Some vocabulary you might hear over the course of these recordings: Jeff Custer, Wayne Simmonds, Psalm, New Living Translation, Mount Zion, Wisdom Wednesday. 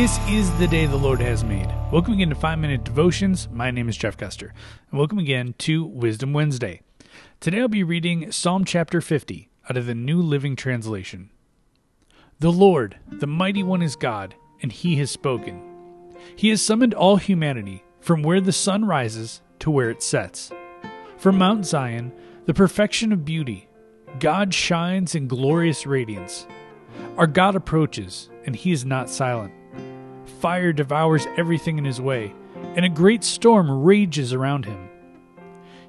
This is the day the Lord has made. Welcome again to 5-Minute Devotions. My name is Jeff Custer, and welcome again to Wisdom Wednesday. Today I'll be reading Psalm chapter 50 out of the New Living Translation. The Lord, the Mighty One, is God, and He has spoken. He has summoned all humanity from where the sun rises to where it sets. From Mount Zion, the perfection of beauty, God shines in glorious radiance. Our God approaches, and He is not silent. Fire devours everything in His way, and a great storm rages around Him.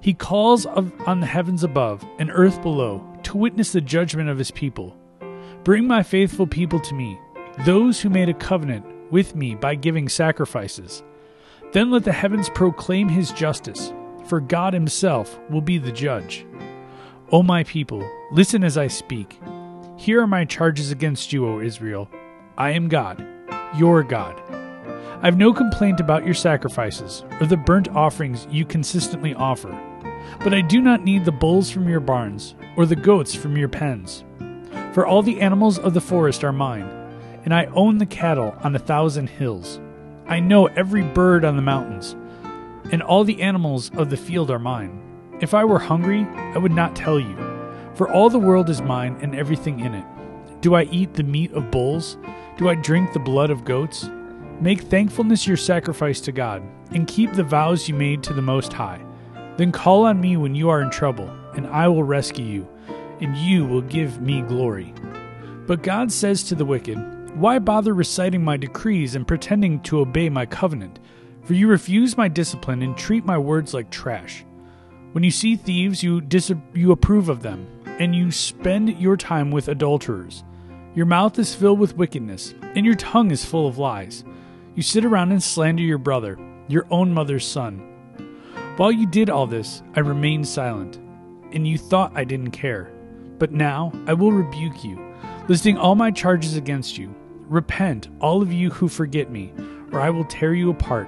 He calls on the heavens above and earth below to witness the judgment of His people. Bring my faithful people to me, those who made a covenant with me by giving sacrifices. Then let the heavens proclaim His justice, for God Himself will be the judge. O my people, listen as I speak. Here are my charges against you, O Israel. I am God, your God. I have no complaint about your sacrifices or the burnt offerings you consistently offer, but I do not need the bulls from your barns or the goats from your pens. For all the animals of the forest are mine, and I own the cattle on 1,000 hills. I know every bird on the mountains, and all the animals of the field are mine. If I were hungry, I would not tell you. For all the world is mine and everything in it. Do I eat the meat of bulls? Do I drink the blood of goats? Make thankfulness your sacrifice to God, and keep the vows you made to the Most High. Then call on me when you are in trouble, and I will rescue you, and you will give me glory. But God says to the wicked, why bother reciting my decrees and pretending to obey my covenant? For you refuse my discipline and treat my words like trash. When you see thieves, you approve of them, and you spend your time with adulterers. Your mouth is filled with wickedness, and your tongue is full of lies. You sit around and slander your brother, your own mother's son. While you did all this, I remained silent, and you thought I didn't care. But now I will rebuke you, listing all my charges against you. Repent, all of you who forget me, or I will tear you apart,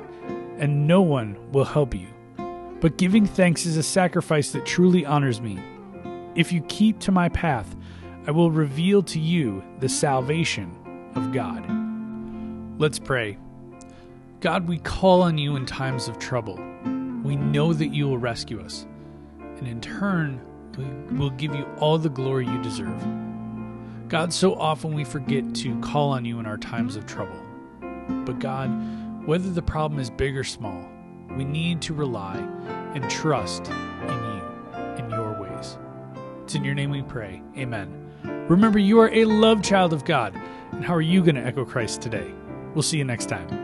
and no one will help you. But giving thanks is a sacrifice that truly honors me. If you keep to my path, I will reveal to you the salvation of God. Let's pray. God, we call on you in times of trouble. We know that you will rescue us, and in turn, we will give you all the glory you deserve. God, so often we forget to call on you in our times of trouble. But God, whether the problem is big or small, we need to rely and trust in you and your ways. It's in your name we pray. Amen. Remember, you are a loved child of God. And how are you going to echo Christ today? We'll see you next time.